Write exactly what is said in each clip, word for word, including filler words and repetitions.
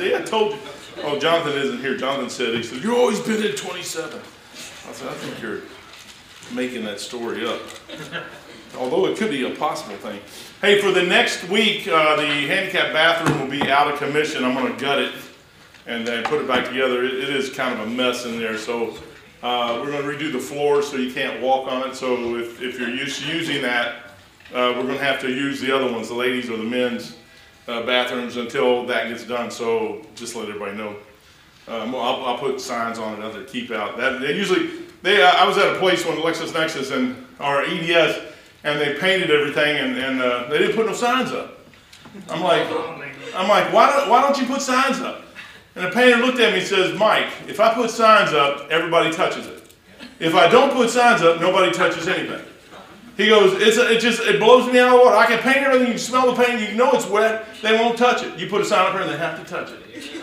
See, I told you. Oh, Jonathan isn't here. Jonathan said, he said, you've always been in twenty-seven. I said, I think you're making that story up. Although it could be a possible thing. Hey, for the next week, uh, the handicapped bathroom will be out of commission. I'm going to gut it and then put it back together. It, it is kind of a mess in there. So uh, we're going to redo the floor so you can't walk on it. So if, if you're used to using that, uh, we're going to have to use the other ones, the ladies' or the men's uh, bathrooms, until that gets done. So just let everybody know. Um, I'll, I'll put signs on it, other keep out. That, they usually, they, I was at a place when Lexus Nexus and our E D S, and they painted everything, and, and uh, they didn't put no signs up. I'm like, I'm like, why don't why don't you put signs up? And the painter looked at me and says, Mike, if I put signs up, everybody touches it. If I don't put signs up, nobody touches anything. He goes, it's a, it just it blows me out of the water. I can paint everything, you can smell the paint, you know it's wet, they won't touch it. You put a sign up here, and they have to touch it.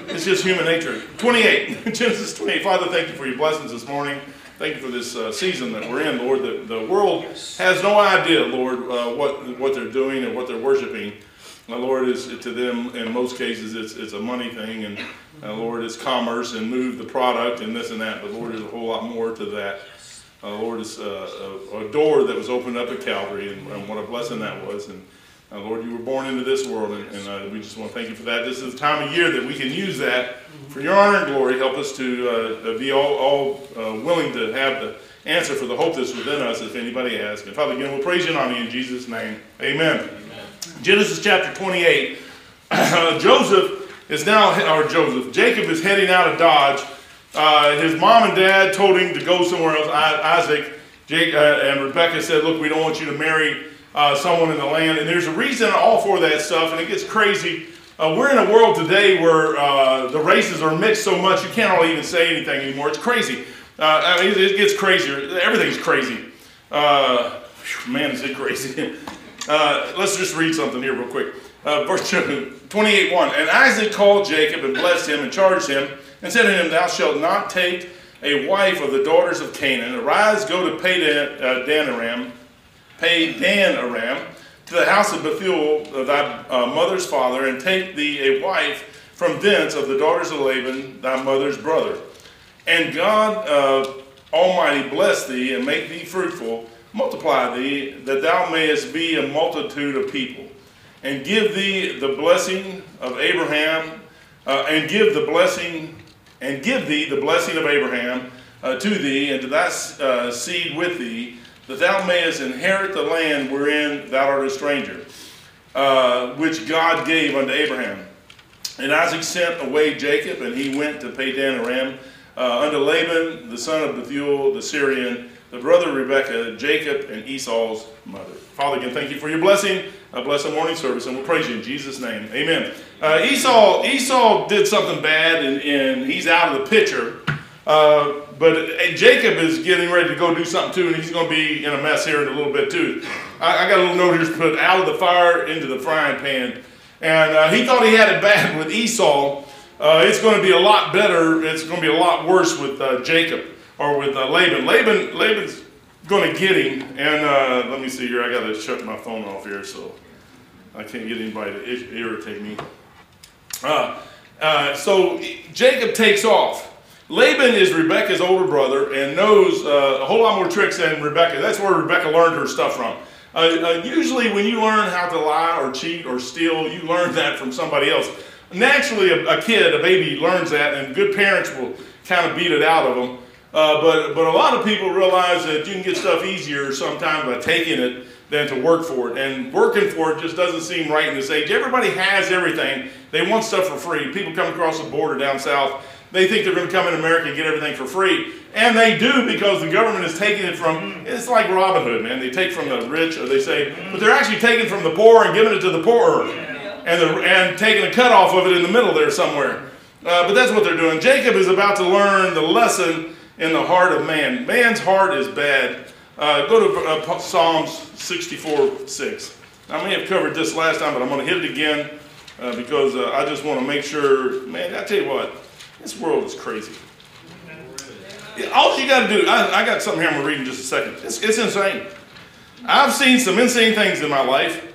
It's just human nature. twenty-eight, Genesis twenty-eight. Father, thank you for your blessings this morning. Thank you for this uh, season that we're in, Lord. The, the world has no idea, Lord, uh, what what they're doing and what they're worshiping. Now, Lord, is to them, in most cases, it's it's a money thing, and uh, Lord, it's commerce and move the product and this and that. But Lord, there's a whole lot more to that. Uh, Lord, it's uh, a, a door that was opened up at Calvary, and, and what a blessing that was. And uh, Lord, you were born into this world, and, and uh, we just want to thank you for that. This is the time of year that we can use that for your honor and glory. Help us to uh, be all, all uh, willing to have the answer for the hope that's within us if anybody asks. And Father, again, we'll praise you and honor you in Jesus' name. Amen. Amen. Genesis chapter twenty-eight. Joseph is now, or Joseph, Jacob is heading out of Dodge. Uh, his mom and dad told him to go somewhere else. Isaac, Jake, uh, and Rebecca said, look, we don't want you to marry uh, someone in the land. And there's a reason all for that stuff, and it gets crazy. Uh, we're in a world today where uh, the races are mixed so much you can't really even say anything anymore. It's crazy. Uh, I mean, it, it gets crazier. Everything's crazy. Uh, man, is it crazy. uh, let's just read something here real quick. Uh, verse twenty-eight one. And Isaac called Jacob and blessed him and charged him and said to him, Thou shalt not take a wife of the daughters of Canaan. Arise, go to Padan-aram, Padan-aram, to the house of Bethuel, thy uh, mother's father, and take thee a wife from thence of the daughters of Laban, thy mother's brother. And God uh, Almighty bless thee, and make thee fruitful, multiply thee, that thou mayest be a multitude of people, and give thee the blessing of Abraham, uh, and give the blessing, and give thee the blessing of Abraham uh, to thee, and to thy uh, seed with thee, that thou mayest inherit the land wherein thou art a stranger, uh, which God gave unto Abraham. And Isaac sent away Jacob, and he went to Padan-aram, uh, unto Laban, the son of Bethuel, the Syrian, the brother of Rebekah, Jacob, and Esau's mother. Father, again, thank you for your blessing. Uh, bless the morning service, and we'll praise you in Jesus' name. Amen. Uh, Esau, Esau did something bad, and, and he's out of the picture. Uh, but uh, Jacob is getting ready to go do something too, and he's going to be in a mess here in a little bit too. I, I got a little note here to put out of the fire into the frying pan. And uh, he thought he had it bad with Esau. Uh, it's going to be a lot better. It's going to be a lot worse with uh, Jacob, or with uh, Laban. Laban. Laban's going to get him. And uh, let me see here. I got to shut my phone off here so I can't get anybody to irritate me. Uh, uh, so Jacob takes off. Laban is Rebecca's older brother and knows uh, a whole lot more tricks than Rebecca. That's where Rebecca learned her stuff from. Uh, uh, usually when you learn how to lie or cheat or steal, you learn that from somebody else. Naturally, a, a kid, a baby, learns that, and good parents will kind of beat it out of them. Uh, but, but a lot of people realize that you can get stuff easier sometimes by taking it than to work for it. And working for it just doesn't seem right in this age. Everybody has everything. They want stuff for free. People come across the border down south. They think they're going to come in America and get everything for free. And they do, because the government is taking it from, it's like Robin Hood, man. They take from the rich, or they say, but they're actually taking from the poor and giving it to the poorer. And, the, and taking a cut off of it in the middle there somewhere. Uh, but that's what they're doing. Jacob is about to learn the lesson in the heart of man. Man's heart is bad. Uh, go to uh, Psalms sixty-four six. I may have covered this last time, but I'm going to hit it again uh, because uh, I just want to make sure, man, I tell you what. This world is crazy. All you got to do, I, I got something here I'm going to read in just a second. It's, it's insane. I've seen some insane things in my life,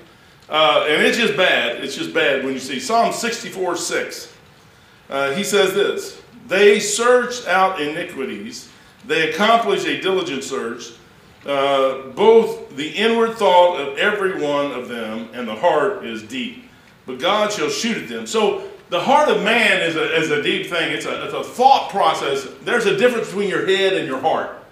uh, and it's just bad. It's just bad when you see Psalm sixty-four six. Uh, he says this, they searched out iniquities, they accomplished a diligent search, uh, both the inward thought of every one of them and the heart is deep, but God shall shoot at them. So the heart of man is a, is a deep thing, it's a, it's a thought process. There's a difference between your head and your heart.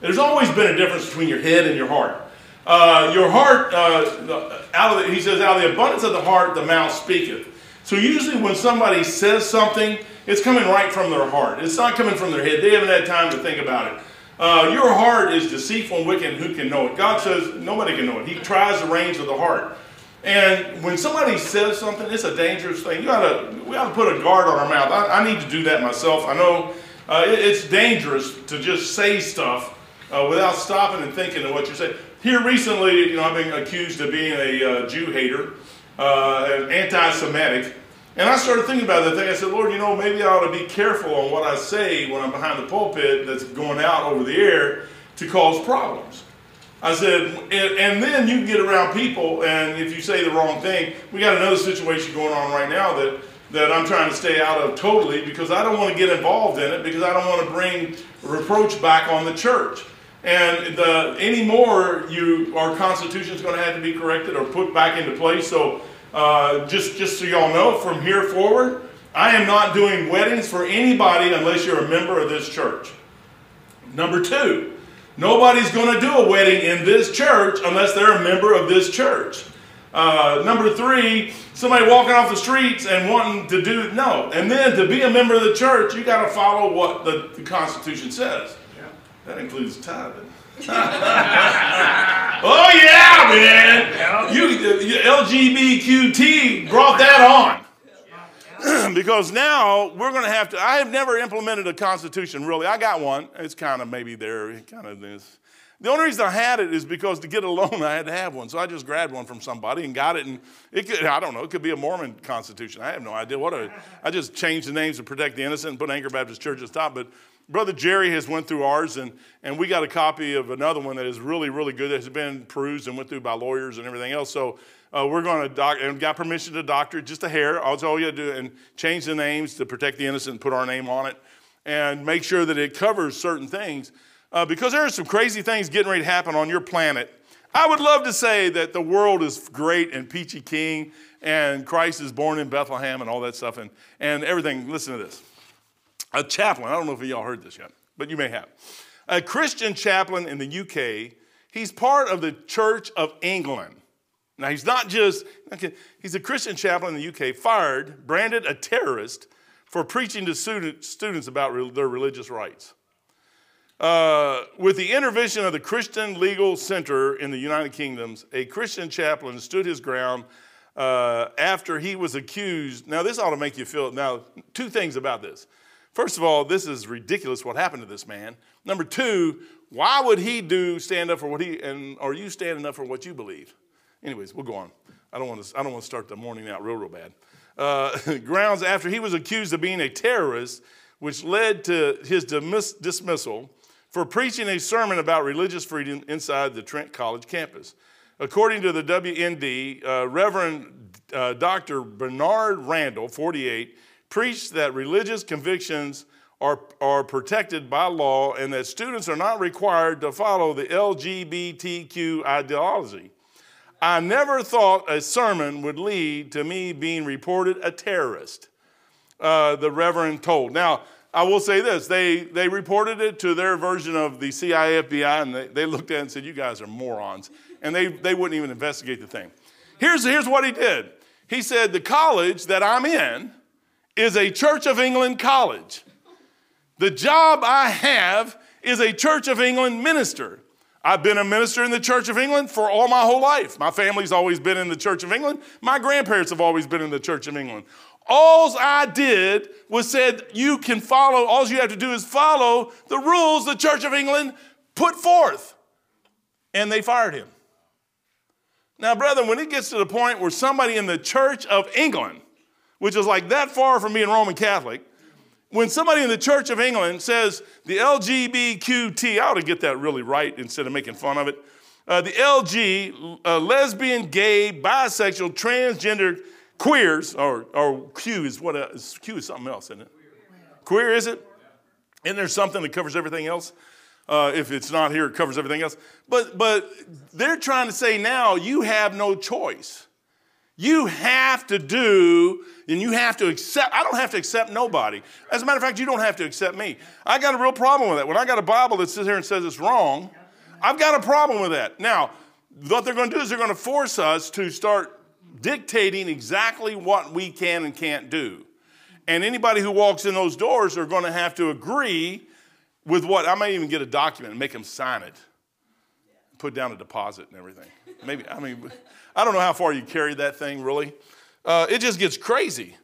There's always been a difference between your head and your heart. Uh, your heart, uh, out of the, he says, out of the abundance of the heart, the mouth speaketh. So usually when somebody says something, it's coming right from their heart. It's not coming from their head. They haven't had time to think about it. Uh, your heart is deceitful and wicked. Who can know it? God says nobody can know it. He tries the reins of the heart. And when somebody says something, it's a dangerous thing. You gotta, we ought to put a guard on our mouth. I, I need to do that myself. I know uh, it, it's dangerous to just say stuff Uh, without stopping and thinking of what you're saying. Here recently, you know, I've been accused of being a uh, Jew hater, uh, anti-Semitic, and I started thinking about that thing. I said, Lord, you know, maybe I ought to be careful on what I say when I'm behind the pulpit that's going out over the air to cause problems. I said, and, and then you can get around people, and if you say the wrong thing, we got another situation going on right now that that I'm trying to stay out of totally because I don't want to get involved in it because I don't want to bring reproach back on the church. And the, any more, you, our Constitution is going to have to be corrected or put back into place. So uh, just, just so y'all know, from here forward, I am not doing weddings for anybody unless you're a member of this church. Number two, nobody's going to do a wedding in this church unless they're a member of this church. Uh, number three, somebody walking off the streets and wanting to do, no. And then to be a member of the church, you got to follow what the, the Constitution says. That includes tithing. Oh yeah, man! You, you L G B T Q brought that on because now we're going to have to. I have never implemented a constitution really. I got one. It's kind of maybe there. It kind of is. The only reason I had it is because to get a loan, I had to have one. So I just grabbed one from somebody and got it. And it could, I don't know, it could be a Mormon constitution. I have no idea what it, I just changed the names to protect the innocent and put Anchor Baptist Church at the top, but. Brother Jerry has went through ours, and, and we got a copy of another one that is really, really good that has been perused and went through by lawyers and everything else. So uh, we're going to doc and got permission to doctor just a hair. That's all you had to do, and change the names to protect the innocent and put our name on it and make sure that it covers certain things uh, because there are some crazy things getting ready to happen on your planet. I would love to say that the world is great and peachy keen and Christ is born in Bethlehem and all that stuff and, and everything. Listen to this. A chaplain, I don't know if y'all heard this yet, but you may have. A Christian chaplain in the U K, he's part of the Church of England. Now, he's not just, okay, he's a Christian chaplain in the U K, fired, branded a terrorist for preaching to student, students about re, their religious rights. Uh, with the intervention of the Christian Legal Center in the United Kingdom, a Christian chaplain stood his ground uh, after he was accused. Now, this ought to make you feel, now, two things about this. First of all, this is ridiculous what happened to this man. Number two, why would he do stand up for what he, and are you standing up for what you believe? Anyways, we'll go on. I don't want to, I don't want to start the morning out real, real bad. Uh, grounds after he was accused of being a terrorist, which led to his dismiss, dismissal for preaching a sermon about religious freedom inside the Trent College campus. According to the W N D, uh, Reverend uh, Doctor Bernard Randall, forty-eight, preached that religious convictions are, are protected by law and that students are not required to follow the L G B T Q ideology. I never thought a sermon would lead to me being reported a terrorist, uh, the Reverend told. Now, I will say this. They, they reported it to their version of the C I A, F B I, and they, they looked at it and said, you guys are morons. And they, they wouldn't even investigate the thing. Here's, here's what he did. He said, the college that I'm in is a Church of England college. The job I have is a Church of England minister. I've been a minister in the Church of England for all my whole life. My family's always been in the Church of England. My grandparents have always been in the Church of England. All I did was said, you can follow, all you have to do is follow the rules the Church of England put forth. And they fired him. Now, brethren, when it gets to the point where somebody in the Church of England, which is like that far from being Roman Catholic, when somebody in the Church of England says the L G B T Q, I ought to get that really right instead of making fun of it, uh, the L G, uh, lesbian, gay, bisexual, transgender Queers, or, or Q is what, a, Q is something else, isn't it? Queer, is it? Isn't there something that covers everything else? Uh, if it's not here, it covers everything else. But but they're trying to say now you have no choice. You have to do, and you have to accept. I don't have to accept nobody. As a matter of fact, you don't have to accept me. I got a real problem with that. When I got a Bible that sits here and says it's wrong, I've got a problem with that. Now, what they're going to do is they're going to force us to start dictating exactly what we can and can't do. And anybody who walks in those doors are going to have to agree with what? I might even get a document and make them sign it. Put down a deposit and everything. Maybe, I mean, I don't know how far you carry that thing, really. Uh, it just gets crazy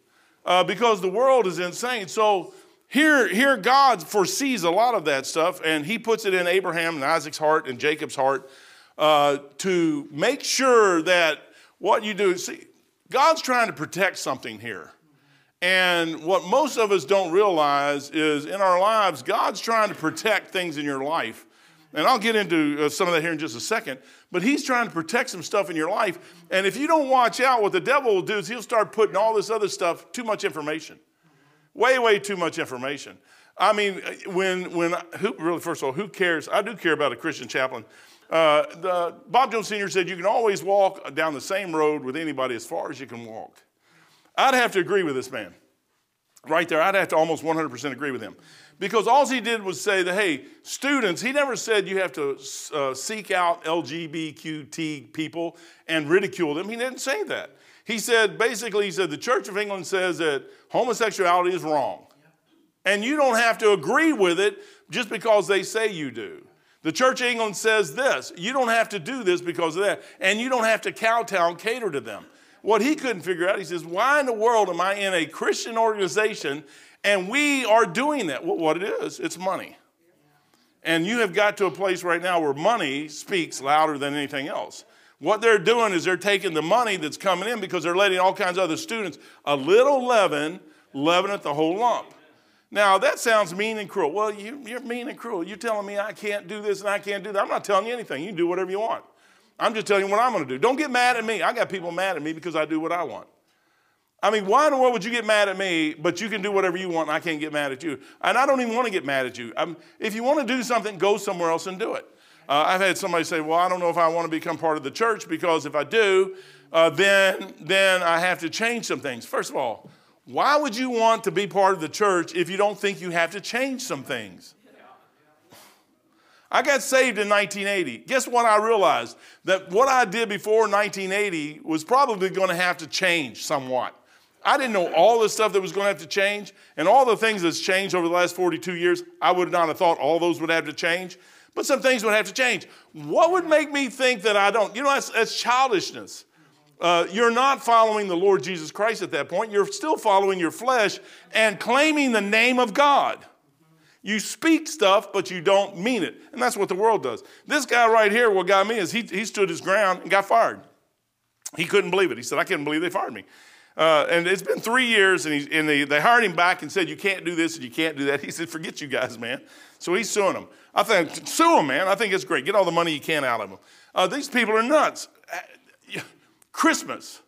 uh, because the world is insane. So here, here God foresees a lot of that stuff, and he puts it in Abraham and Isaac's heart and Jacob's heart uh, to make sure that what you do, see, God's trying to protect something here. And what most of us don't realize is in our lives, God's trying to protect things in your life. And I'll get into some of that here in just a second. But he's trying to protect some stuff in your life. And if you don't watch out, what the devil will do is he'll start putting all this other stuff, too much information. Way, way too much information. I mean, when, when who, really, first of all, who cares? I do care about a Christian chaplain. Uh, the, Bob Jones Senior said you can always walk down the same road with anybody as far as you can walk. I'd have to agree with this man. Right there, I'd have to almost one hundred percent agree with him. Because all he did was say that, hey, students, he never said you have to uh, seek out L G B T Q people and ridicule them. He didn't say that. He said, basically, he said the Church of England says that homosexuality is wrong. And you don't have to agree with it just because they say you do. The Church of England says this. You don't have to do this because of that. And you don't have to kowtow and cater to them. What he couldn't figure out, he says, why in the world am I in a Christian organization and we are doing that? Well, what it is, it's money. And you have got to a place right now where money speaks louder than anything else. What they're doing is they're taking the money that's coming in because they're letting all kinds of other students, a little leaven, leaveneth the whole lump. Now, that sounds mean and cruel. Well, you, you're mean and cruel. You're telling me I can't do this and I can't do that. I'm not telling you anything. You can do whatever you want. I'm just telling you what I'm going to do. Don't get mad at me. I got people mad at me because I do what I want. I mean, why in the world would you get mad at me, but you can do whatever you want and I can't get mad at you? And I don't even want to get mad at you. I'm, if you want to do something, go somewhere else and do it. Uh, I've had somebody say, well, I don't know if I want to become part of the church because if I do, uh, then, then I have to change some things. First of all, why would you want to be part of the church if you don't think you have to change some things? I got saved in nineteen eighty. Guess what I realized? That what I did before nineteen eighty was probably going to have to change somewhat. I didn't know all the stuff that was going to have to change, and all the things that's changed over the last forty-two years, I would not have thought all those would have to change, but some things would have to change. What would make me think that I don't? You know, that's, that's childishness. Uh, you're not following the Lord Jesus Christ at that point. You're still following your flesh and claiming the name of God. You speak stuff, but you don't mean it. And that's what the world does. This guy right here, what got me is he, he stood his ground and got fired. He couldn't believe it. He said, I couldn't believe they fired me. Uh, and it's been three years, and, he, and they, they hired him back and said, you can't do this and you can't do that. He said, forget you guys, man. So he's suing them. I think, sue them, man. I think it's great. Get all the money you can out of them. Uh, these people are nuts. Christmas.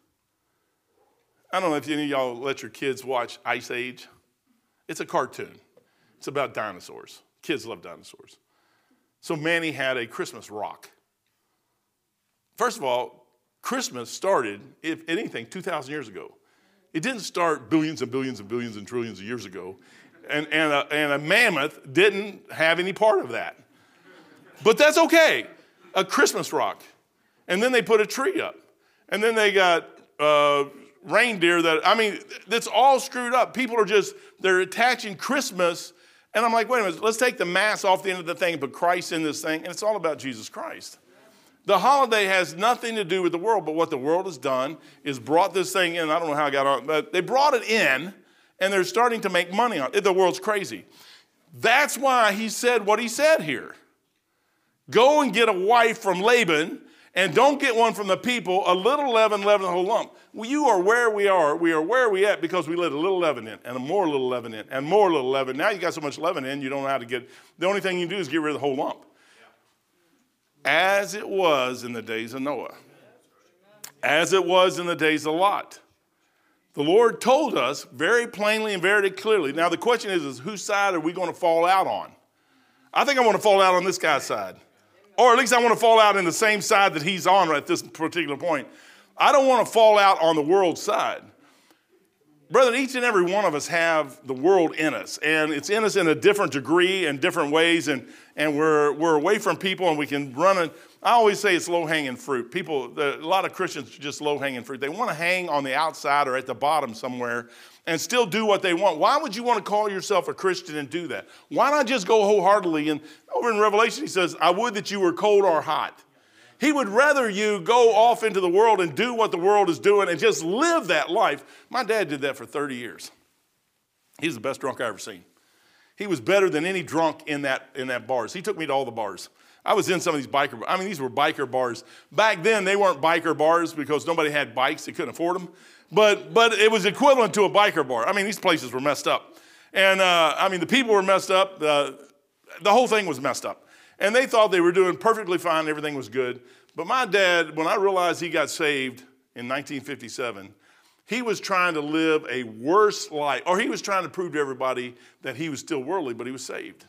I don't know if any of y'all let your kids watch Ice Age. It's a cartoon. It's about dinosaurs. Kids love dinosaurs. So Manny had a Christmas rock. First of all, Christmas started, if anything, two thousand years ago. It didn't start billions and billions and billions and trillions of years ago. And, and, a, and a mammoth didn't have any part of that. But that's okay. A Christmas rock. And then they put a tree up. And then they got... Uh, reindeer that, I mean, that's all screwed up. People are just, they're attaching Christmas. And I'm like, wait a minute, let's take the mass off the end of the thing and put Christ in this thing. And it's all about Jesus Christ. The holiday has nothing to do with the world, but what the world has done is brought this thing in. I don't know how it got on, but they brought it in and they're starting to make money on it. The world's crazy. That's why he said what he said here. Go and get a wife from Laban and don't get one from the people, a little leaven, leaven the whole lump. Well, you are where we are. We are where we at because we let a little leaven in and a more little leaven in and more little leaven. Now you got so much leaven in, you don't know how to get. The only thing you do is get rid of the whole lump. As it was in the days of Noah. As it was in the days of Lot. The Lord told us very plainly and very clearly. Now, the question is, is whose side are we going to fall out on? I think I want to fall out on this guy's side. Or at least I want to fall out in the same side that he's on at this particular point. I don't want to fall out on the world's side. Brethren, each and every one of us have the world in us, and it's in us in a different degree and different ways, and, and we're, we're away from people, and we can run it. I always say it's low-hanging fruit. People, the, a lot of Christians are just low-hanging fruit. They want to hang on the outside or at the bottom somewhere and still do what they want. Why would you want to call yourself a Christian and do that? Why not just go wholeheartedly? And over in Revelation, he says, I would that you were cold or hot. He would rather you go off into the world and do what the world is doing and just live that life. My dad did that for thirty years. He was the best drunk I ever seen. He was better than any drunk in that, in that bars. He took me to all the bars. I was in some of these biker, I mean, these were biker bars. Back then, they weren't biker bars because nobody had bikes. They couldn't afford them. But, but it was equivalent to a biker bar. I mean, these places were messed up. And, uh, I mean, the people were messed up. Uh, the whole thing was messed up. And they thought they were doing perfectly fine, everything was good. But my dad, when I realized he got saved in nineteen fifty-seven, he was trying to live a worse life, or he was trying to prove to everybody that he was still worldly, but he was saved.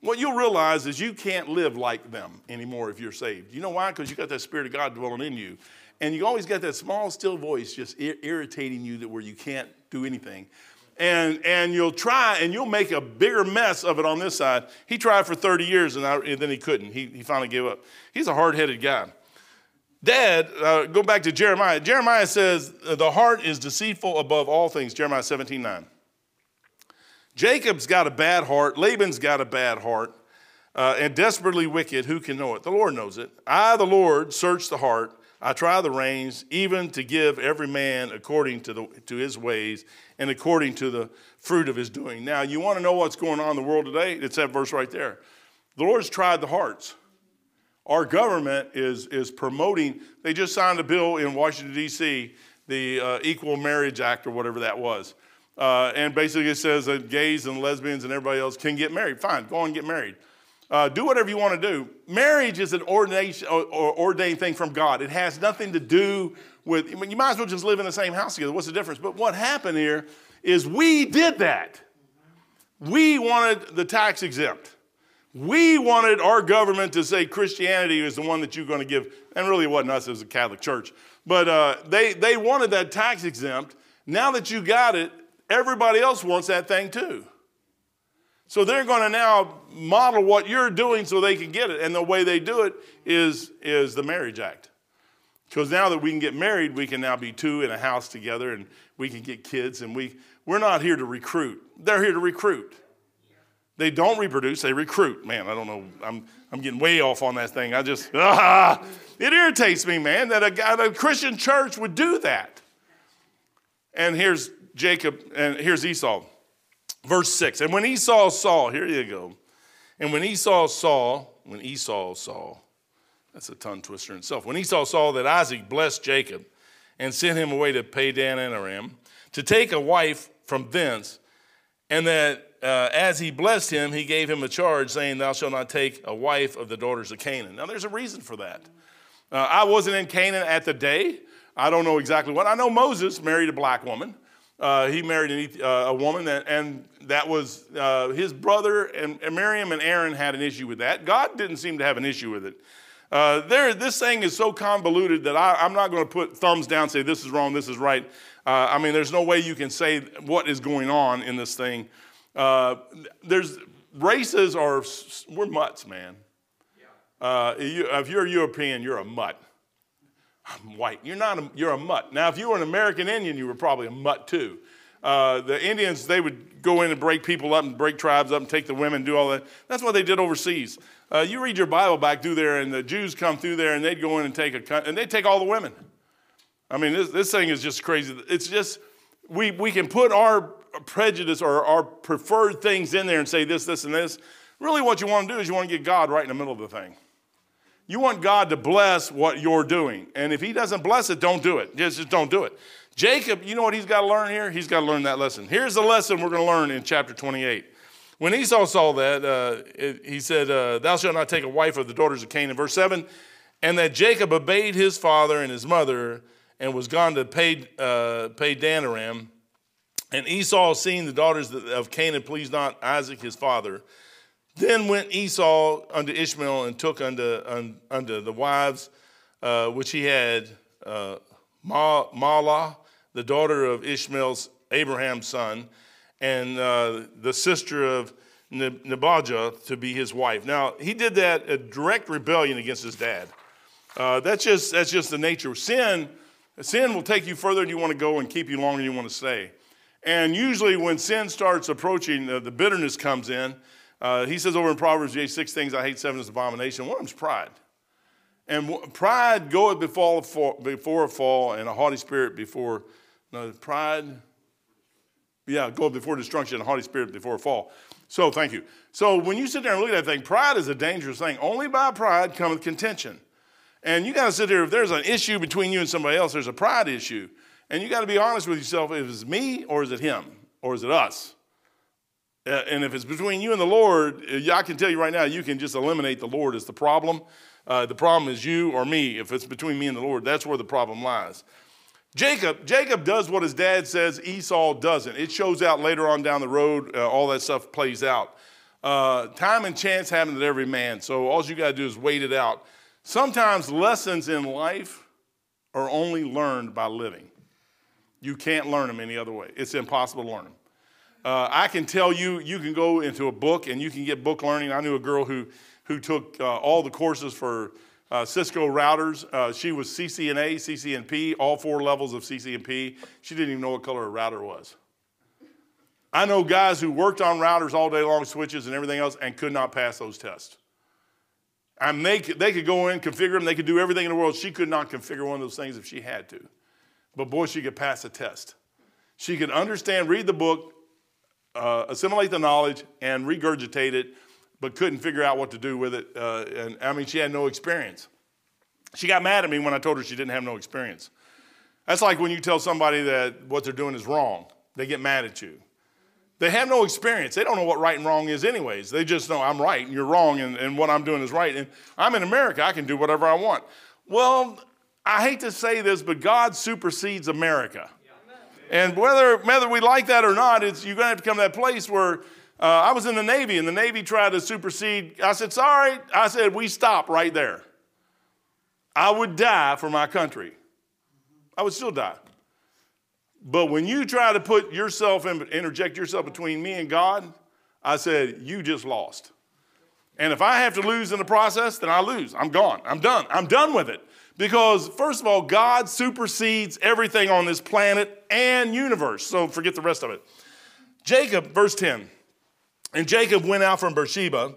What you'll realize is you can't live like them anymore if you're saved. You know why? Because you got that Spirit of God dwelling in you. And you always got that small, still voice just ir- irritating you that where you can't do anything. And and you'll try, and you'll make a bigger mess of it on this side. He tried for thirty years, and, I, and then he couldn't. He, he finally gave up. He's a hard-headed guy. Dad, uh, go back to Jeremiah. Jeremiah says, the heart is deceitful above all things, Jeremiah seventeen nine. Jacob's got a bad heart. Laban's got a bad heart, uh, and desperately wicked. Who can know it? The Lord knows it. I, the Lord, search the heart. I try the reins, even to give every man according to, the, to his ways and according to the fruit of his doing. Now, you want to know what's going on in the world today? It's that verse right there. The Lord's tried the hearts. Our government is, is promoting. They just signed a bill in Washington, D C, the uh, Equal Marriage Act or whatever that was. Uh, and basically it says that gays and lesbians and everybody else can get married. Fine, go on and get married. Uh, do whatever you want to do. Marriage is an ordination, or, or ordained thing from God. It has nothing to do with, I mean, you might as well just live in the same house together. What's the difference? But what happened here is we did that. We wanted the tax exempt. We wanted our government to say Christianity is the one that you're going to give. And really it wasn't us, it was the Catholic Church. But uh, they, they wanted that tax exempt. Now that you got it, everybody else wants that thing too. So they're going to now model what you're doing so they can get it. And the way they do it is, is the Marriage Act. Because now that we can get married, we can now be two in a house together and we can get kids. And we, we're not here to recruit. They're here to recruit. They don't reproduce, they recruit. Man, I don't know. I'm, I'm getting way off on that thing. I just, ah, it irritates me, man, that a, a Christian church would do that. And here's Jacob and here's Esau. Verse six, and when Esau saw, here you go. And when Esau saw, when Esau saw, that's a tongue twister in itself. When Esau saw that Isaac blessed Jacob and sent him away to Padan-aram to take a wife from thence, and that uh, as he blessed him, he gave him a charge saying, thou shalt not take a wife of the daughters of Canaan. Now there's a reason for that. Uh, I wasn't in Canaan at the day. I don't know exactly what. I know Moses married a black woman. Uh, he married an, uh, a woman, that, and that was uh, his brother, and, and Miriam and Aaron had an issue with that. God didn't seem to have an issue with it. Uh, there, this thing is so convoluted that I, I'm not going to put thumbs down and say this is wrong, this is right. Uh, I mean, there's no way you can say what is going on in this thing. Uh, there's races are, we're mutts, man. Uh, you, if you're European, you're a mutt. I'm white. You're not. A, you're a mutt. Now, if you were an American Indian, you were probably a mutt too. Uh, the Indians, they would go in and break people up and break tribes up and take the women, do all that. That's what they did overseas. Uh, you read your Bible back through there, and the Jews come through there, and they'd go in and take a and they'd take all the women. I mean, this this thing is just crazy. It's just we we can put our prejudice or our preferred things in there and say this, this, and this. Really, what you want to do is you want to get God right in the middle of the thing. You want God to bless what you're doing. And if he doesn't bless it, don't do it. Just, just don't do it. Jacob, you know what he's got to learn here? He's got to learn that lesson. Here's the lesson we're going to learn in chapter twenty-eight. When Esau saw that, uh, it, he said, uh, thou shalt not take a wife of the daughters of Canaan. Verse seven, and that Jacob obeyed his father and his mother and was gone to Padan-aram. And Esau, seeing the daughters of Canaan, pleased not Isaac his father. Then went Esau unto Ishmael and took unto, un, unto the wives uh, which he had uh, Mahlah, the daughter of Ishmael's Abraham's son, and uh, the sister of Nebajah to be his wife. Now he did that a direct rebellion against his dad. Uh, that's just that's just the nature. Sin, sin will take you further than you want to go and keep you longer than you want to stay. And usually when sin starts approaching, uh, the bitterness comes in. Uh, he says over in Proverbs, six things I hate, seven is abomination. One of them is pride. And w- pride goeth before, before a fall, and a haughty spirit before, no, pride, yeah, goeth before destruction, and a haughty spirit before a fall. So, thank you. So, when you sit there and look at that thing, pride is a dangerous thing. Only by pride cometh contention. And you got to sit there, if there's an issue between you and somebody else, there's a pride issue. And you got to be honest with yourself, if it's me, or is it him, or is it us? Uh, and if it's between you and the Lord, uh, I can tell you right now, you can just eliminate the Lord as the problem. Uh, the problem is you or me. If it's between me and the Lord, that's where the problem lies. Jacob, Jacob does what his dad says Esau doesn't. It shows out later on down the road. Uh, all that stuff plays out. Uh, time and chance happen to every man. So all you got to do is wait it out. Sometimes lessons in life are only learned by living. You can't learn them any other way. It's impossible to learn them. Uh, I can tell you, you can go into a book and you can get book learning. I knew a girl who, who took uh, all the courses for uh, Cisco routers. Uh, she was C C N A, C C N P, all four levels of C C N P. She didn't even know what color a router was. I know guys who worked on routers all day long, switches and everything else, and could not pass those tests. I mean, they, they could go in, configure them. They could do everything in the world. She could not configure one of those things if she had to. But boy, she could pass a test. She could understand, read the book, Uh, assimilate the knowledge and regurgitate it, but couldn't figure out what to do with it. Uh, and I mean, she had no experience. She got mad at me when I told her she didn't have no experience. That's like when you tell somebody that what they're doing is wrong. They get mad at you. They have no experience. They don't know what right and wrong is anyways. They just know I'm right and you're wrong, and, and what I'm doing is right. And I'm in America. I can do whatever I want. Well, I hate to say this, but God supersedes America. And whether whether we like that or not, it's, you're going to have to come to that place where uh, I was in the Navy, and the Navy tried to supersede. I said, sorry. I said, we stop right there. I would die for my country. I would still die. But when you try to put yourself in, interject yourself between me and God, I said, you just lost. And if I have to lose in the process, then I lose. I'm gone. I'm done. I'm done with it. Because, first of all, God supersedes everything on this planet and universe. So forget the rest of it. Jacob, verse ten. And Jacob went out from Beersheba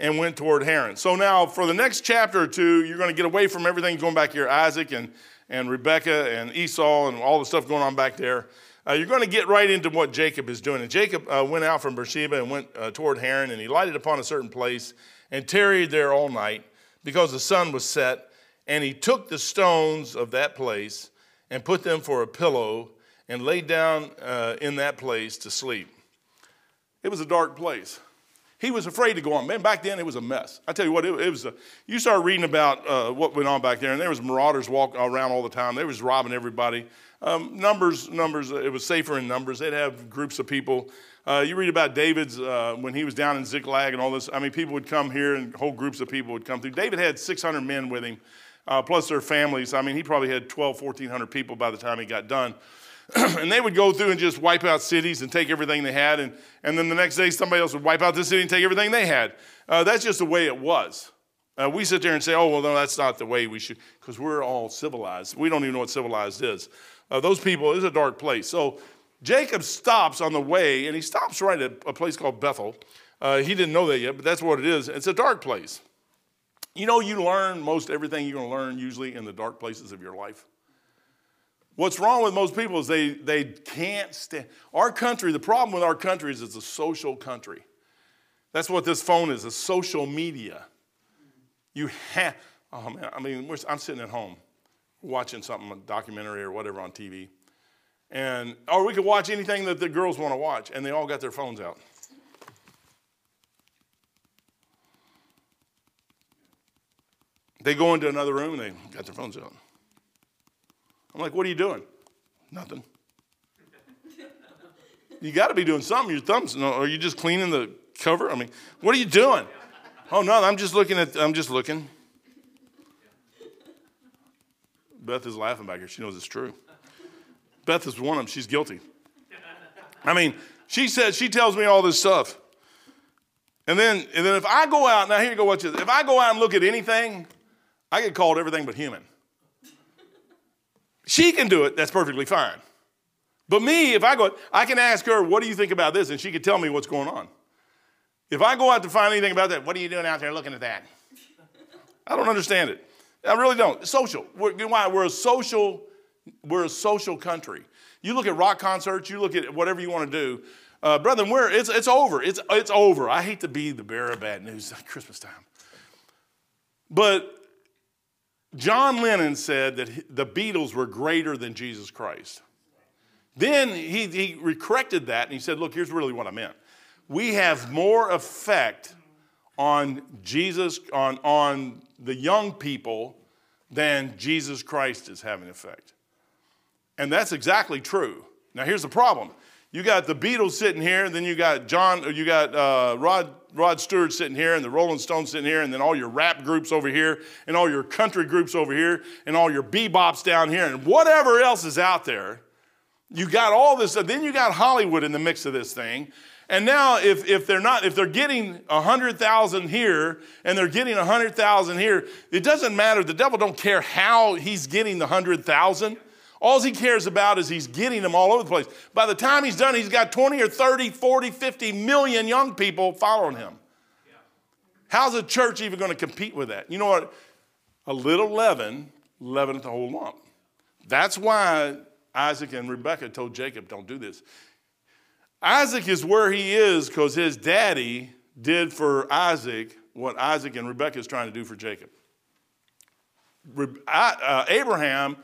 and went toward Haran. So now for the next chapter or two, you're going to get away from everything going back here, Isaac and, and Rebecca and Esau and all the stuff going on back there. Uh, you're going to get right into what Jacob is doing. And Jacob uh, went out from Beersheba and went uh, toward Haran, and he lighted upon a certain place and tarried there all night because the sun was set. And he took the stones of that place and put them for a pillow and laid down uh, in that place to sleep. It was a dark place. He was afraid to go on. Man, back then it was a mess. I tell you what, it, it was. A, you start reading about uh, what went on back there, and there was marauders walking around all the time. They was robbing everybody. Um, numbers, numbers. It was safer in numbers. They'd have groups of people. Uh, you read about David's uh, when he was down in Ziklag and all this. I mean, people would come here, and whole groups of people would come through. David had six hundred men with him. Uh, plus their families. I mean, he probably had twelve, fourteen hundred people by the time he got done. And they would go through and just wipe out cities and take everything they had. And, and then the next day, somebody else would wipe out this city and take everything they had. Uh, that's just the way it was. Uh, we sit there and say, oh, well, no, that's not the way we should, because we're all civilized. We don't even know what civilized is. Uh, those people, it's a dark place. So Jacob stops on the way, and he stops right at a place called Bethel. Uh, he didn't know that yet, but that's what it is. It's a dark place. You know, you learn most everything you're going to learn usually in the dark places of your life. What's wrong with most people is they, they can't stand. Our country, the problem with our country is it's a social country. That's what this phone is, a social media. You have, oh man, I mean, we're, I'm sitting at home watching something, a documentary or whatever on T V. And, or we could watch anything that the girls want to watch, and they all got their phones out. They go into another room and they got their phones out. I'm like, what are you doing? Nothing. You got to be doing something. Your thumbs, no, are you just cleaning the cover? I mean, what are you doing? Oh, no, I'm just looking at, I'm just looking. Beth is laughing back here. She knows it's true. Beth is one of them. She's guilty. I mean, she says, she tells me all this stuff. And then, and then if I go out, now here you go, watch this. If I go out and look at anything, I get called everything but human. She can do it. That's perfectly fine. But me, if I go, I can ask her, what do you think about this? And she can tell me what's going on. If I go out to find anything about that, what are you doing out there looking at that? I don't understand it. I really don't. Social. We're, you know why? We're a social, we're a social country. You look at rock concerts, you look at whatever you want to do. Uh, brethren, we're, it's, it's over. It's, it's over. I hate to be the bearer of bad news at Christmas time. But John Lennon said that the Beatles were greater than Jesus Christ. Then he, he corrected that, and he said, look, here's really what I meant. We have more effect on Jesus, on, on the young people than Jesus Christ is having effect. And that's exactly true. Now, here's the problem. You got the Beatles sitting here, and then you got John, or you got uh, Rod, Rod Stewart sitting here, and the Rolling Stones sitting here, and then all your rap groups over here, and all your country groups over here, and all your bebops down here, and whatever else is out there. You got all this, then you got Hollywood in the mix of this thing. And now if, if they're not, if they're getting one hundred thousand here and they're getting one hundred thousand here, it doesn't matter. The devil don't care how he's getting the one hundred thousand. All he cares about is he's getting them all over the place. By the time he's done, he's got twenty or thirty, forty, fifty million young people following him. How's a church even going to compete with that? You know what? A little leaven, leaveneth the whole lump. That's why Isaac and Rebecca told Jacob, don't do this. Isaac is where he is because his daddy did for Isaac what Isaac and Rebecca is trying to do for Jacob. Re- I, uh, Abraham,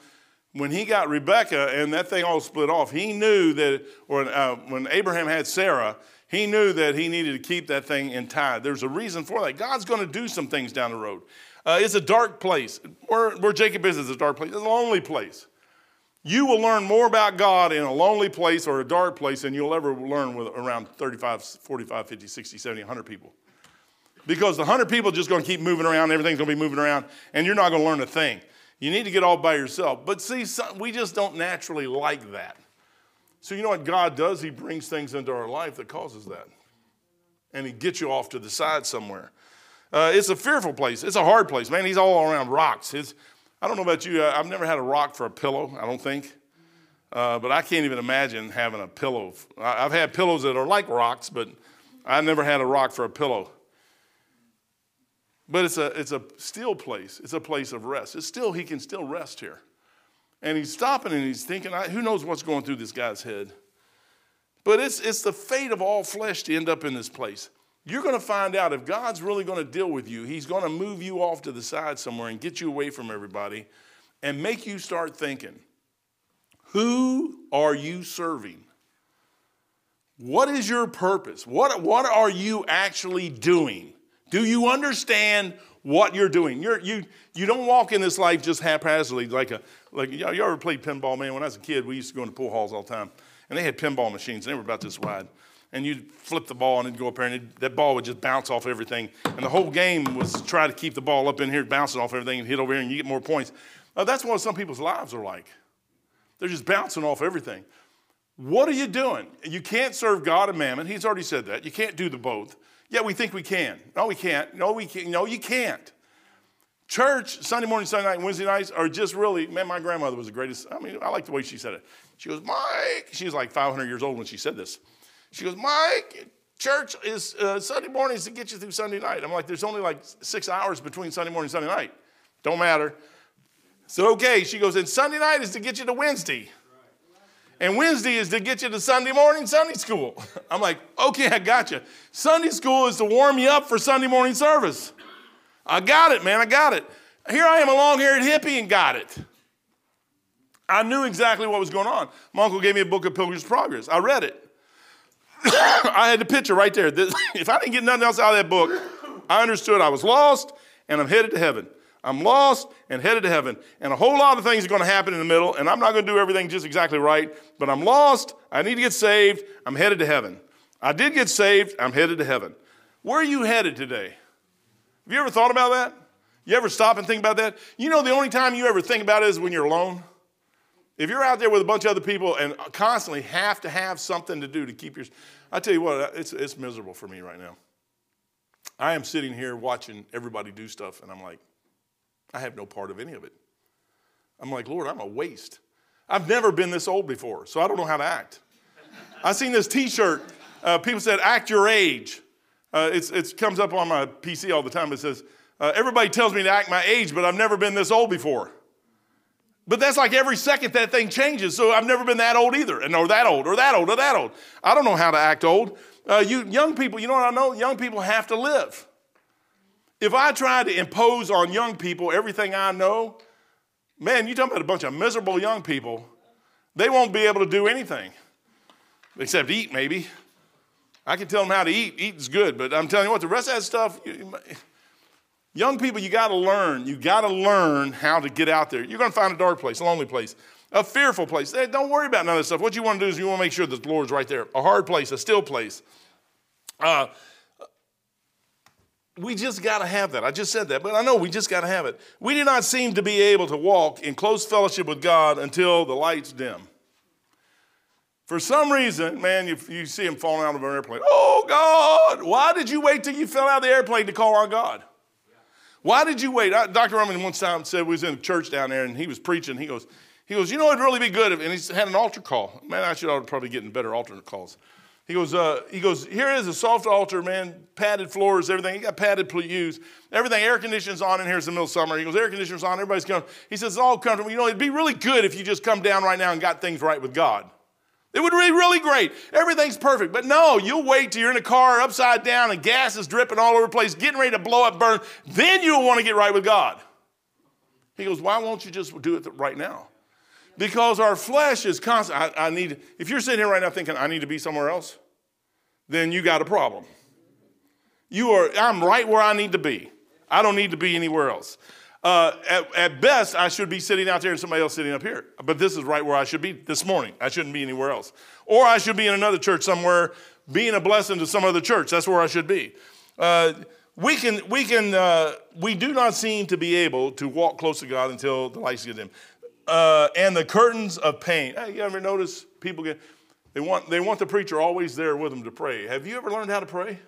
when he got Rebecca and that thing all split off, he knew that, or uh, when Abraham had Sarah, he knew that he needed to keep that thing in tie. There's a reason for that. God's going to do some things down the road. Uh, it's a dark place. Where, where Jacob is is a dark place. It's a lonely place. You will learn more about God in a lonely place or a dark place than you'll ever learn with around thirty-five, forty-five, fifty, sixty, seventy, one hundred people. Because the one hundred people are just going to keep moving around. Everything's going to be moving around. And you're not going to learn a thing. You need to get all by yourself. But see, we just don't naturally like that. So you know what God does? He brings things into our life that causes that. And he gets you off to the side somewhere. Uh, it's a fearful place. It's a hard place. Man, he's all around rocks. It's I don't know about you, I've never had a rock for a pillow, I don't think. Uh, but I can't even imagine having a pillow. I've had pillows that are like rocks, but I never had a rock for a pillow. But it's a it's a still place. It's a place of rest. It's still, he can still rest here. And he's stopping and he's thinking, I, who knows what's going through this guy's head. But it's it's the fate of all flesh to end up in this place. You're going to find out if God's really going to deal with you, he's going to move you off to the side somewhere and get you away from everybody and make you start thinking, who are you serving? What is your purpose? What, what are you actually doing? Do you understand what you're doing? You're, you, you don't walk in this life just haphazardly. Like a, like y'all, y'all ever played pinball, man? When I was a kid, we used to go into pool halls all the time, and they had pinball machines, and they were about this wide. And you'd flip the ball, and it'd go up there, and it, that ball would just bounce off everything. And the whole game was try to keep the ball up in here, bouncing off everything, and hit over here, and you get more points. Now, that's what some people's lives are like. They're just bouncing off everything. What are you doing? You can't serve God and mammon. He's already said that. You can't do the both. Yeah, we think we can. No, we can't. No, we can't. No, you can't. Church, Sunday morning, Sunday night, and Wednesday nights are just really, man, my grandmother was the greatest. I mean, I like the way she said it. She goes, Mike. She was like five hundred years old when she said this. She goes, Mike, church is uh, Sunday mornings to get you through Sunday night. I'm like, there's only like six hours between Sunday morning and Sunday night. Don't matter. So, okay. She goes, and Sunday night is to get you to Wednesday. And Wednesday is to get you to Sunday morning, Sunday school. I'm like, okay, I got you. Sunday school is to warm you up for Sunday morning service. I got it, man. I got it. Here I am, a long-haired hippie, and got it. I knew exactly what was going on. My uncle gave me a book of Pilgrim's Progress. I read it. I had the picture right there. This, if I didn't get nothing else out of that book, I understood I was lost and I'm headed to heaven. I'm lost and headed to heaven. And a whole lot of things are going to happen in the middle, and I'm not going to do everything just exactly right, but I'm lost, I need to get saved, I'm headed to heaven. I did get saved, I'm headed to heaven. Where are you headed today? Have you ever thought about that? You ever stop and think about that? You know the only time you ever think about it is when you're alone. If you're out there with a bunch of other people and constantly have to have something to do to keep your... I tell you what, it's, it's miserable for me right now. I am sitting here watching everybody do stuff, and I'm like, I have no part of any of it. I'm like, Lord, I'm a waste. I've never been this old before, so I don't know how to act. I seen this T-shirt. Uh, people said, act your age. Uh, it's, it comes up on my P C all the time. It says, uh, everybody tells me to act my age, but I've never been this old before. But that's like every second that thing changes, so I've never been that old either, and or that old, or that old, or that old. I don't know how to act old. Uh, you young people, you know what I know? Young people have to live. If I try to impose on young people everything I know, man, you're talking about a bunch of miserable young people. They won't be able to do anything except eat, maybe. I can tell them how to eat. Eating's good, but I'm telling you what, the rest of that stuff... You, you, Young people, you got to learn. You got to learn how to get out there. You're going to find a dark place, a lonely place, a fearful place. Hey, don't worry about none of that stuff. What you want to do is you want to make sure that the Lord's right there, a hard place, a still place. Uh, we just got to have that. I just said that, but I know we just got to have it. We do not seem to be able to walk in close fellowship with God until the lights dim. For some reason, man, you, you see him falling out of an airplane. Oh, God, why did you wait till you fell out of the airplane to call on God? Why did you wait? I, Doctor Roman one time said we was in a church down there, and he was preaching. He goes, he goes, you know, it'd really be good if, and he had an altar call. Man, I should probably get in better altar calls. He goes, uh, he goes, here is a soft altar, man, padded floors, everything. He got padded pews, everything. Air conditioning's on in here. It's the middle of summer. He goes, air conditioning's on. Everybody's coming. He says, it's all comfortable. You know, it'd be really good if you just come down right now and got things right with God. It would be really great. Everything's perfect. But no, you'll wait till you're in a car upside down and gas is dripping all over the place, getting ready to blow up, burn. Then you'll want to get right with God. He goes, why won't you just do it right now? Because our flesh is constant. I, I need, if you're sitting here right now thinking, I need to be somewhere else, then you got a problem. You are, I'm right where I need to be. I don't need to be anywhere else. Uh, at, at best, I should be sitting out there and somebody else sitting up here. But this is right where I should be this morning. I shouldn't be anywhere else. Or I should be in another church somewhere, being a blessing to some other church. That's where I should be. Uh, we can, we can, uh, we do not seem to be able to walk close to God until the lights get dim. Uh, and the curtains of pain. Hey, you ever notice people get, they want, they want the preacher always there with them to pray. Have you ever learned how to pray?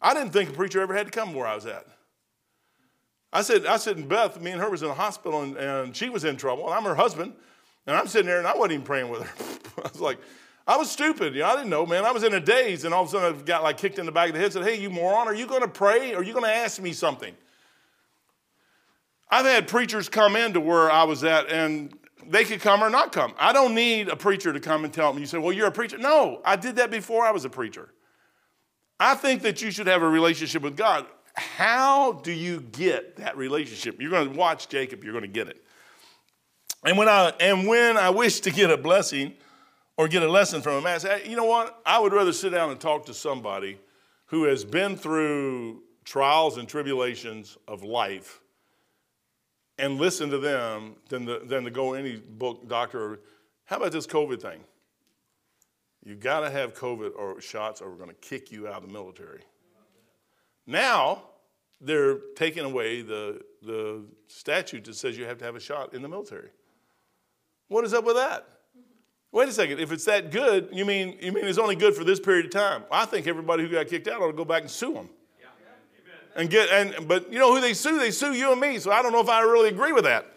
I didn't think a preacher ever had to come where I was at. I said, I said, and Beth, me and her was in the hospital, and, and she was in trouble, and I'm her husband, and I'm sitting there, and I wasn't even praying with her. I was like, I was stupid. You know, I didn't know, man. I was in a daze, and all of a sudden I got like kicked in the back of the head and said, hey, you moron, are you going to pray? Are you going to ask me something? I've had preachers come into where I was at, and they could come or not come. I don't need a preacher to come and tell me. You say, well, you're a preacher. No, I did that before I was a preacher. I think that you should have a relationship with God. How do you get that relationship? You're going to watch Jacob. You're going to get it. And when I and when I wish to get a blessing or get a lesson from a man, I say, you know what? I would rather sit down and talk to somebody who has been through trials and tribulations of life and listen to them than to, than to go any book, doctor. How about this COVID thing? You got to have COVID or shots or we're going to kick you out of the military. Now, they're taking away the, the statute that says you have to have a shot in the military. What is up with that? Wait a second. If it's that good, you mean you mean it's only good for this period of time? I think everybody who got kicked out ought to go back and sue them. Yeah. And get, and, but you know who they sue? They sue you and me, so I don't know if I really agree with that.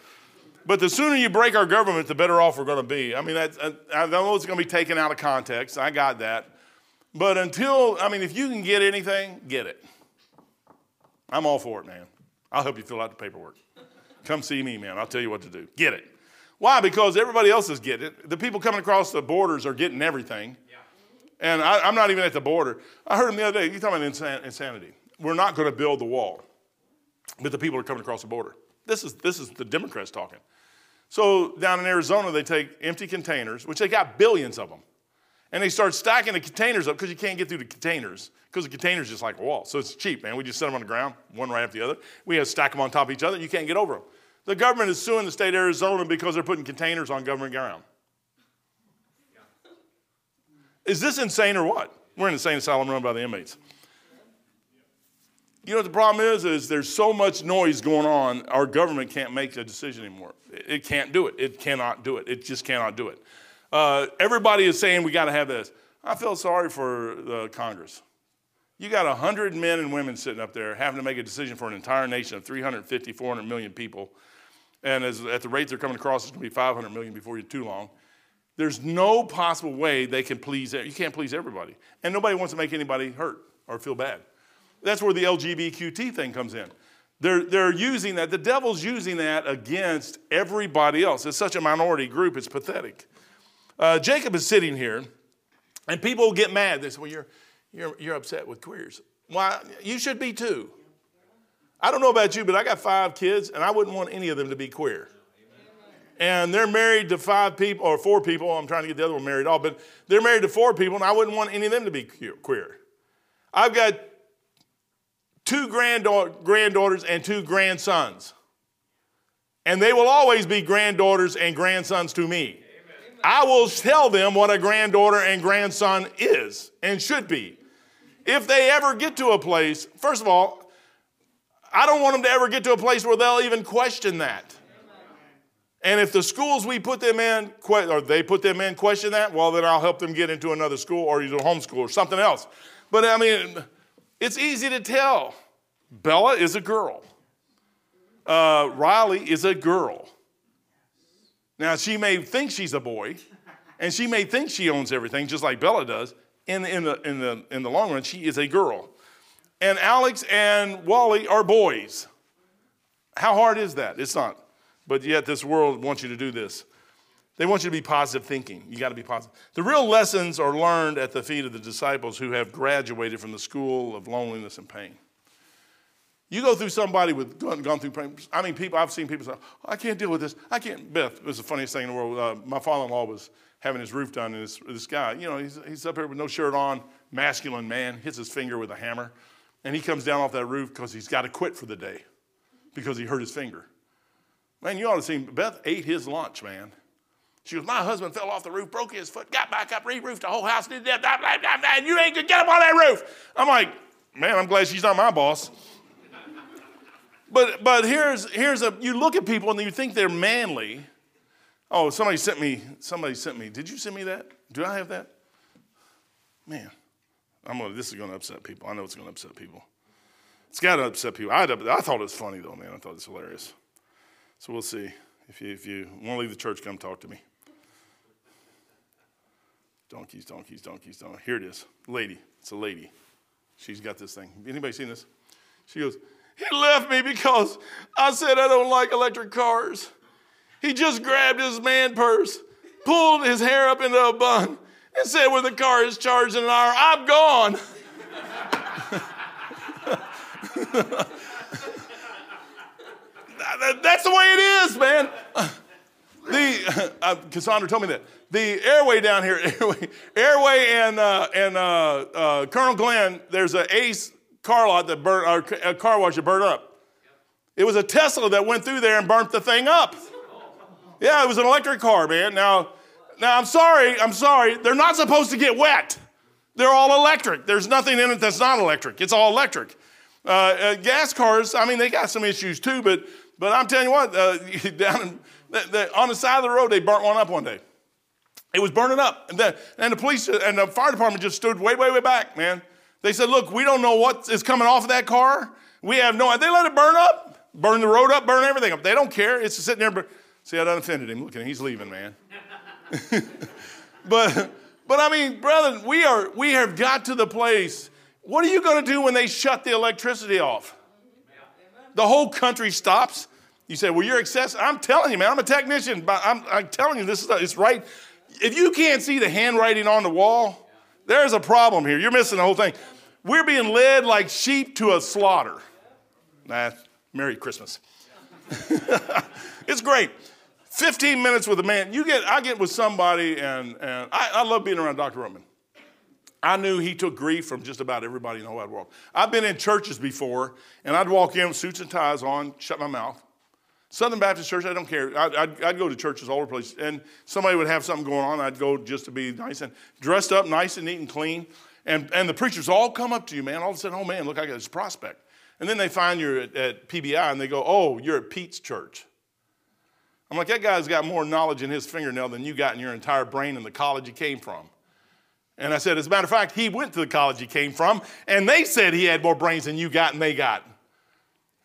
But the sooner you break our government, the better off we're going to be. I mean, that's, I, I know it's going to be taken out of context. I got that. But until, I mean, if you can get anything, get it. I'm all for it, man. I'll help you fill out the paperwork. Come see me, man. I'll tell you what to do. Get it. Why? Because everybody else is getting it. The people coming across the borders are getting everything. Yeah. And I, I'm not even at the border. I heard him the other day. You're talking about insan- insanity. We're not going to build the wall. But the people are coming across the border. This is, this is the Democrats talking. So down in Arizona, they take empty containers, which they got billions of them. And they start stacking the containers up because you can't get through the containers because the container's just like a wall. So it's cheap, man. We just set them on the ground, one right after the other. We have to stack them on top of each other. You can't get over them. The government is suing the state of Arizona because they're putting containers on government ground. Is this insane or what? We're in an insane asylum run by the inmates. You know what the problem is? Is there's so much noise going on, our government can't make a decision anymore. It can't do it. It cannot do it. It just cannot do it. Uh, everybody is saying we got to have this. I feel sorry for the Congress. You got one hundred men and women sitting up there having to make a decision for an entire nation of three hundred fifty, four hundred million people. And as, at the rate they're coming across, it's going to be five hundred million before you're too long. There's no possible way they can please, you can't please everybody. And nobody wants to make anybody hurt or feel bad. That's where the L G B T Q thing comes in. They're, they're using that, the devil's using that against everybody else. It's such a minority group, it's pathetic. Uh, Jacob is sitting here, and people get mad. They say, well, you're, you're, you're upset with queers. Why? You should be too. I don't know about you, but I got five kids, and I wouldn't want any of them to be queer. And they're married to five people, or four people. I'm trying to get the other one married off, but they're married to four people, and I wouldn't want any of them to be queer. I've got two grandda- granddaughters and two grandsons. And they will always be granddaughters and grandsons to me. Amen. I will tell them what a granddaughter and grandson is and should be. If they ever get to a place, first of all, I don't want them to ever get to a place where they'll even question that. And if the schools we put them in, or they put them in, question that, well, then I'll help them get into another school or either homeschool or something else. But, I mean, it's easy to tell. Bella is a girl. Uh, Riley is a girl. Now, she may think she's a boy, and she may think she owns everything, just like Bella does. In, in, the, in, the, in the long run, she is a girl. And Alex and Wally are boys. How hard is that? It's not. But yet this world wants you to do this. They want you to be positive thinking. You got to be positive. The real lessons are learned at the feet of the disciples who have graduated from the school of loneliness and pain. You go through somebody with gone through pain. I mean, people. I've seen people say, oh, "I can't deal with this. I can't." Beth, it was the funniest thing in the world. Uh, my father-in-law was having his roof done, and this, this guy, you know, he's he's up here with no shirt on, masculine man, hits his finger with a hammer, and he comes down off that roof because he's got to quit for the day because he hurt his finger. Man, you ought to have seen, Beth ate his lunch, man. She goes, my husband fell off the roof, broke his foot, got back up, re-roofed the whole house, did that, blah, blah, blah, blah, and you ain't gonna get up on that roof. I'm like, man, I'm glad she's not my boss. but but here's here's a, you look at people and you think they're manly. Oh, somebody sent me, somebody sent me, did you send me that? Do I have that? Man, I'm gonna, this is gonna upset people. I know it's gonna upset people. It's gotta upset people. I, I thought it was funny though, man. I thought it was hilarious. So we'll see. If you, if you want to leave the church, come talk to me. Donkeys, donkeys, donkeys, donkeys. Here it is. Lady. It's a lady. She's got this thing. Anybody seen this? She goes, he left me because I said I don't like electric cars. He just grabbed his man purse, pulled his hair up into a bun, and said, when the car is charged in an hour, I'm gone. That's the way it is, man. The uh, Cassandra told me that. The airway down here, airway, airway and uh, and uh, uh, Colonel Glenn, there's an Ace car lot that burnt, or a car wash that burned up. It was a Tesla that went through there and burnt the thing up. Yeah, it was an electric car, man. Now, now I'm sorry, I'm sorry. They're not supposed to get wet. They're all electric. There's nothing in it that's not electric. It's all electric. Uh, uh, gas cars, I mean, they got some issues too, but. But I'm telling you what, uh, down in, the, the, on the side of the road, they burnt one up one day. It was burning up. And the, and the police and the fire department just stood way, way, way back, man. They said, look, we don't know what is coming off of that car. We have no idea. They let it burn up, burn the road up, burn everything up. They don't care. It's just sitting there. But, see, I done offended him. Look at him. He's leaving, man. but, but, I mean, brethren, we, are, we have got to the place. What are you going to do when they shut the electricity off? The whole country stops. You say, well, you're excessive. I'm telling you, man, I'm a technician. But I'm, I'm telling you, this is it's right. If you can't see the handwriting on the wall, there's a problem here. You're missing the whole thing. We're being led like sheep to a slaughter. Nah, Merry Christmas. It's great. fifteen minutes with a man. You get, I get with somebody, and, and I, I love being around Doctor Roman. I knew he took grief from just about everybody in the whole wide world. I've been in churches before, and I'd walk in with suits and ties on, shut my mouth. Southern Baptist Church, I don't care. I'd, I'd, I'd go to churches all over the place, and somebody would have something going on. I'd go just to be nice and dressed up, nice and neat and clean. And, and the preachers all come up to you, man. All of a sudden, oh, man, look, I got this prospect. And then they find you at, at P B I, and they go, oh, you're at Pete's church. I'm like, that guy's got more knowledge in his fingernail than you got in your entire brain in the college he came from. And I said, as a matter of fact, he went to the college he came from, and they said he had more brains than you got and they got.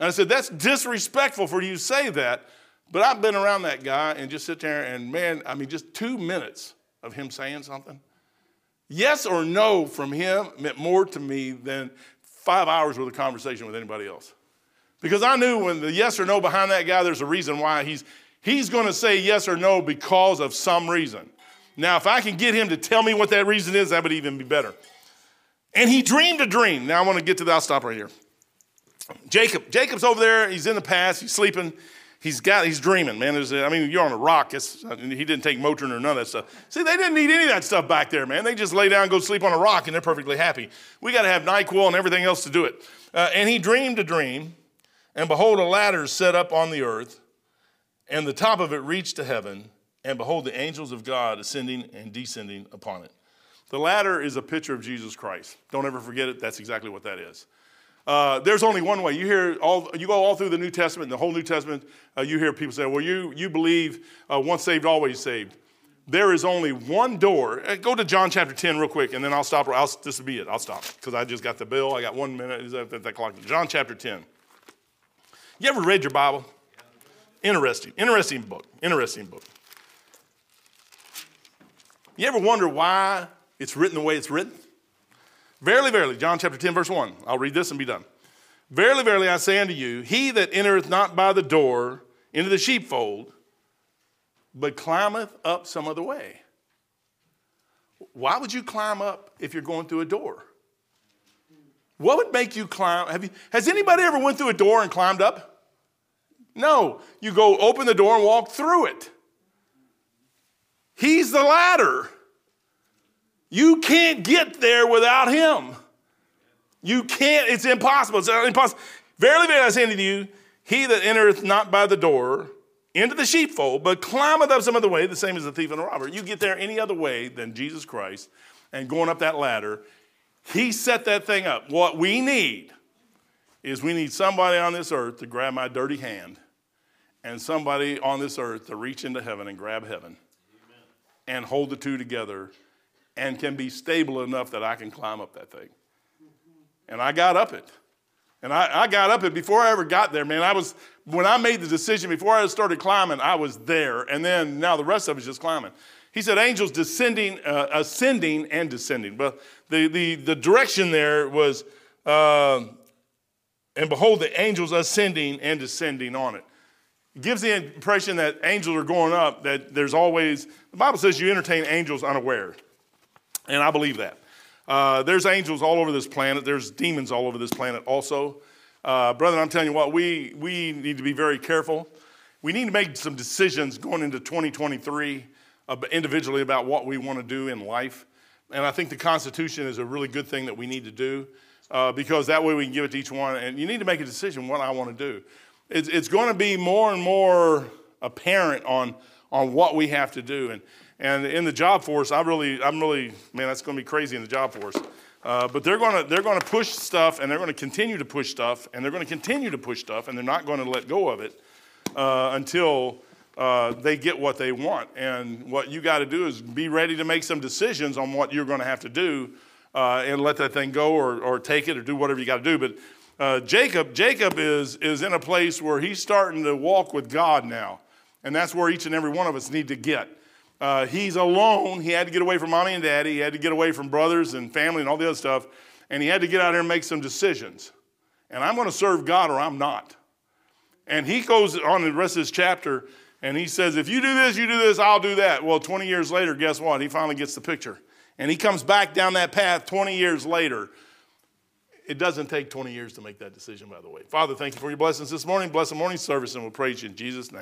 And I said, that's disrespectful for you to say that, but I've been around that guy and just sit there and, man, I mean, just two minutes of him saying something. Yes or no from him meant more to me than five hours worth of conversation with anybody else. Because I knew when the yes or no behind that guy, there's a reason why he's, he's going to say yes or no because of some reason. Now, if I can get him to tell me what that reason is, that would even be better. And he dreamed a dream. Now, I want to get to that. I'll stop right here. Jacob. Jacob's over there. He's in the past. He's sleeping. He's got. He's dreaming, man. There's a, I mean, you're on a rock. It's, he didn't take Motrin or none of that stuff. See, they didn't need any of that stuff back there, man. They just lay down and go sleep on a rock, and they're perfectly happy. We got to have NyQuil and everything else to do it. Uh, and he dreamed a dream, and behold, a ladder set up on the earth, and the top of it reached to heaven, and behold, the angels of God ascending and descending upon it. The ladder is a picture of Jesus Christ. Don't ever forget it. That's exactly what that is. Uh, there's only one way. You hear all, you go all through the New Testament, the whole New Testament, uh, you hear people say, well, you, you believe uh, once saved, always saved. There is only one door. Uh, go to John chapter ten real quick, and then I'll stop. I'll, this will be it. I'll stop because I just got the bill. I got one minute. Is that, that clock? John chapter ten. You ever read your Bible? Interesting. Interesting book. Interesting book. You ever wonder why it's written the way it's written? Verily, verily, John chapter ten, verse one. I'll read this and be done. Verily, verily, I say unto you, he that entereth not by the door into the sheepfold, but climbeth up some other way. Why would you climb up if you're going through a door? What would make you climb? Have you, has anybody ever went through a door and climbed up? No. You go open the door and walk through it. He's the ladder. You can't get there without him. You can't. It's impossible. It's impossible. Verily, verily, I say unto you, he that entereth not by the door into the sheepfold, but climbeth up some other way, the same as the thief and the robber. You get there any other way than Jesus Christ and going up that ladder. He set that thing up. What we need is we need somebody on this earth to grab my dirty hand and somebody on this earth to reach into heaven and grab heaven and hold the two together and can be stable enough that I can climb up that thing. And I got up it. And I, I got up it before I ever got there, man. I was, when I made the decision, before I started climbing, I was there. And then now the rest of it is just climbing. He said angels descending, uh, ascending and descending. But the, the, the direction there was, uh, and behold, the angels ascending and descending on it. It gives the impression that angels are going up, that there's always, the Bible says you entertain angels unaware. And I believe that. Uh, there's angels all over this planet. There's demons all over this planet also. Uh, brother, I'm telling you what, we, we need to be very careful. We need to make some decisions going into twenty twenty-three uh, individually about what we want to do in life. And I think the Constitution is a really good thing that we need to do uh, because that way we can give it to each one. And you need to make a decision what I want to do. It's, it's going to be more and more apparent on on what we have to do, and and in the job force, I really, I'm really, man, that's going to be crazy in the job force. Uh, but they're going to they're going to push stuff, and they're going to continue to push stuff, and they're going to continue to push stuff, and they're not going to let go of it uh, until uh, they get what they want. And what you got to do is be ready to make some decisions on what you're going to have to do, uh, and let that thing go, or or take it, or do whatever you got to do, but. Uh, Jacob, Jacob is, is in a place where he's starting to walk with God now. And that's where each and every one of us need to get. Uh, he's alone. He had to get away from mommy and daddy. He had to get away from brothers and family and all the other stuff. And he had to get out here and make some decisions. And I'm going to serve God or I'm not. And he goes on the rest of this chapter and he says, if you do this, you do this, I'll do that. Well, twenty years later, guess what? He finally gets the picture. And he comes back down that path twenty years later. It doesn't take twenty years to make that decision, by the way. Father, thank you for your blessings this morning. Bless the morning service, and we'll praise you in Jesus' name.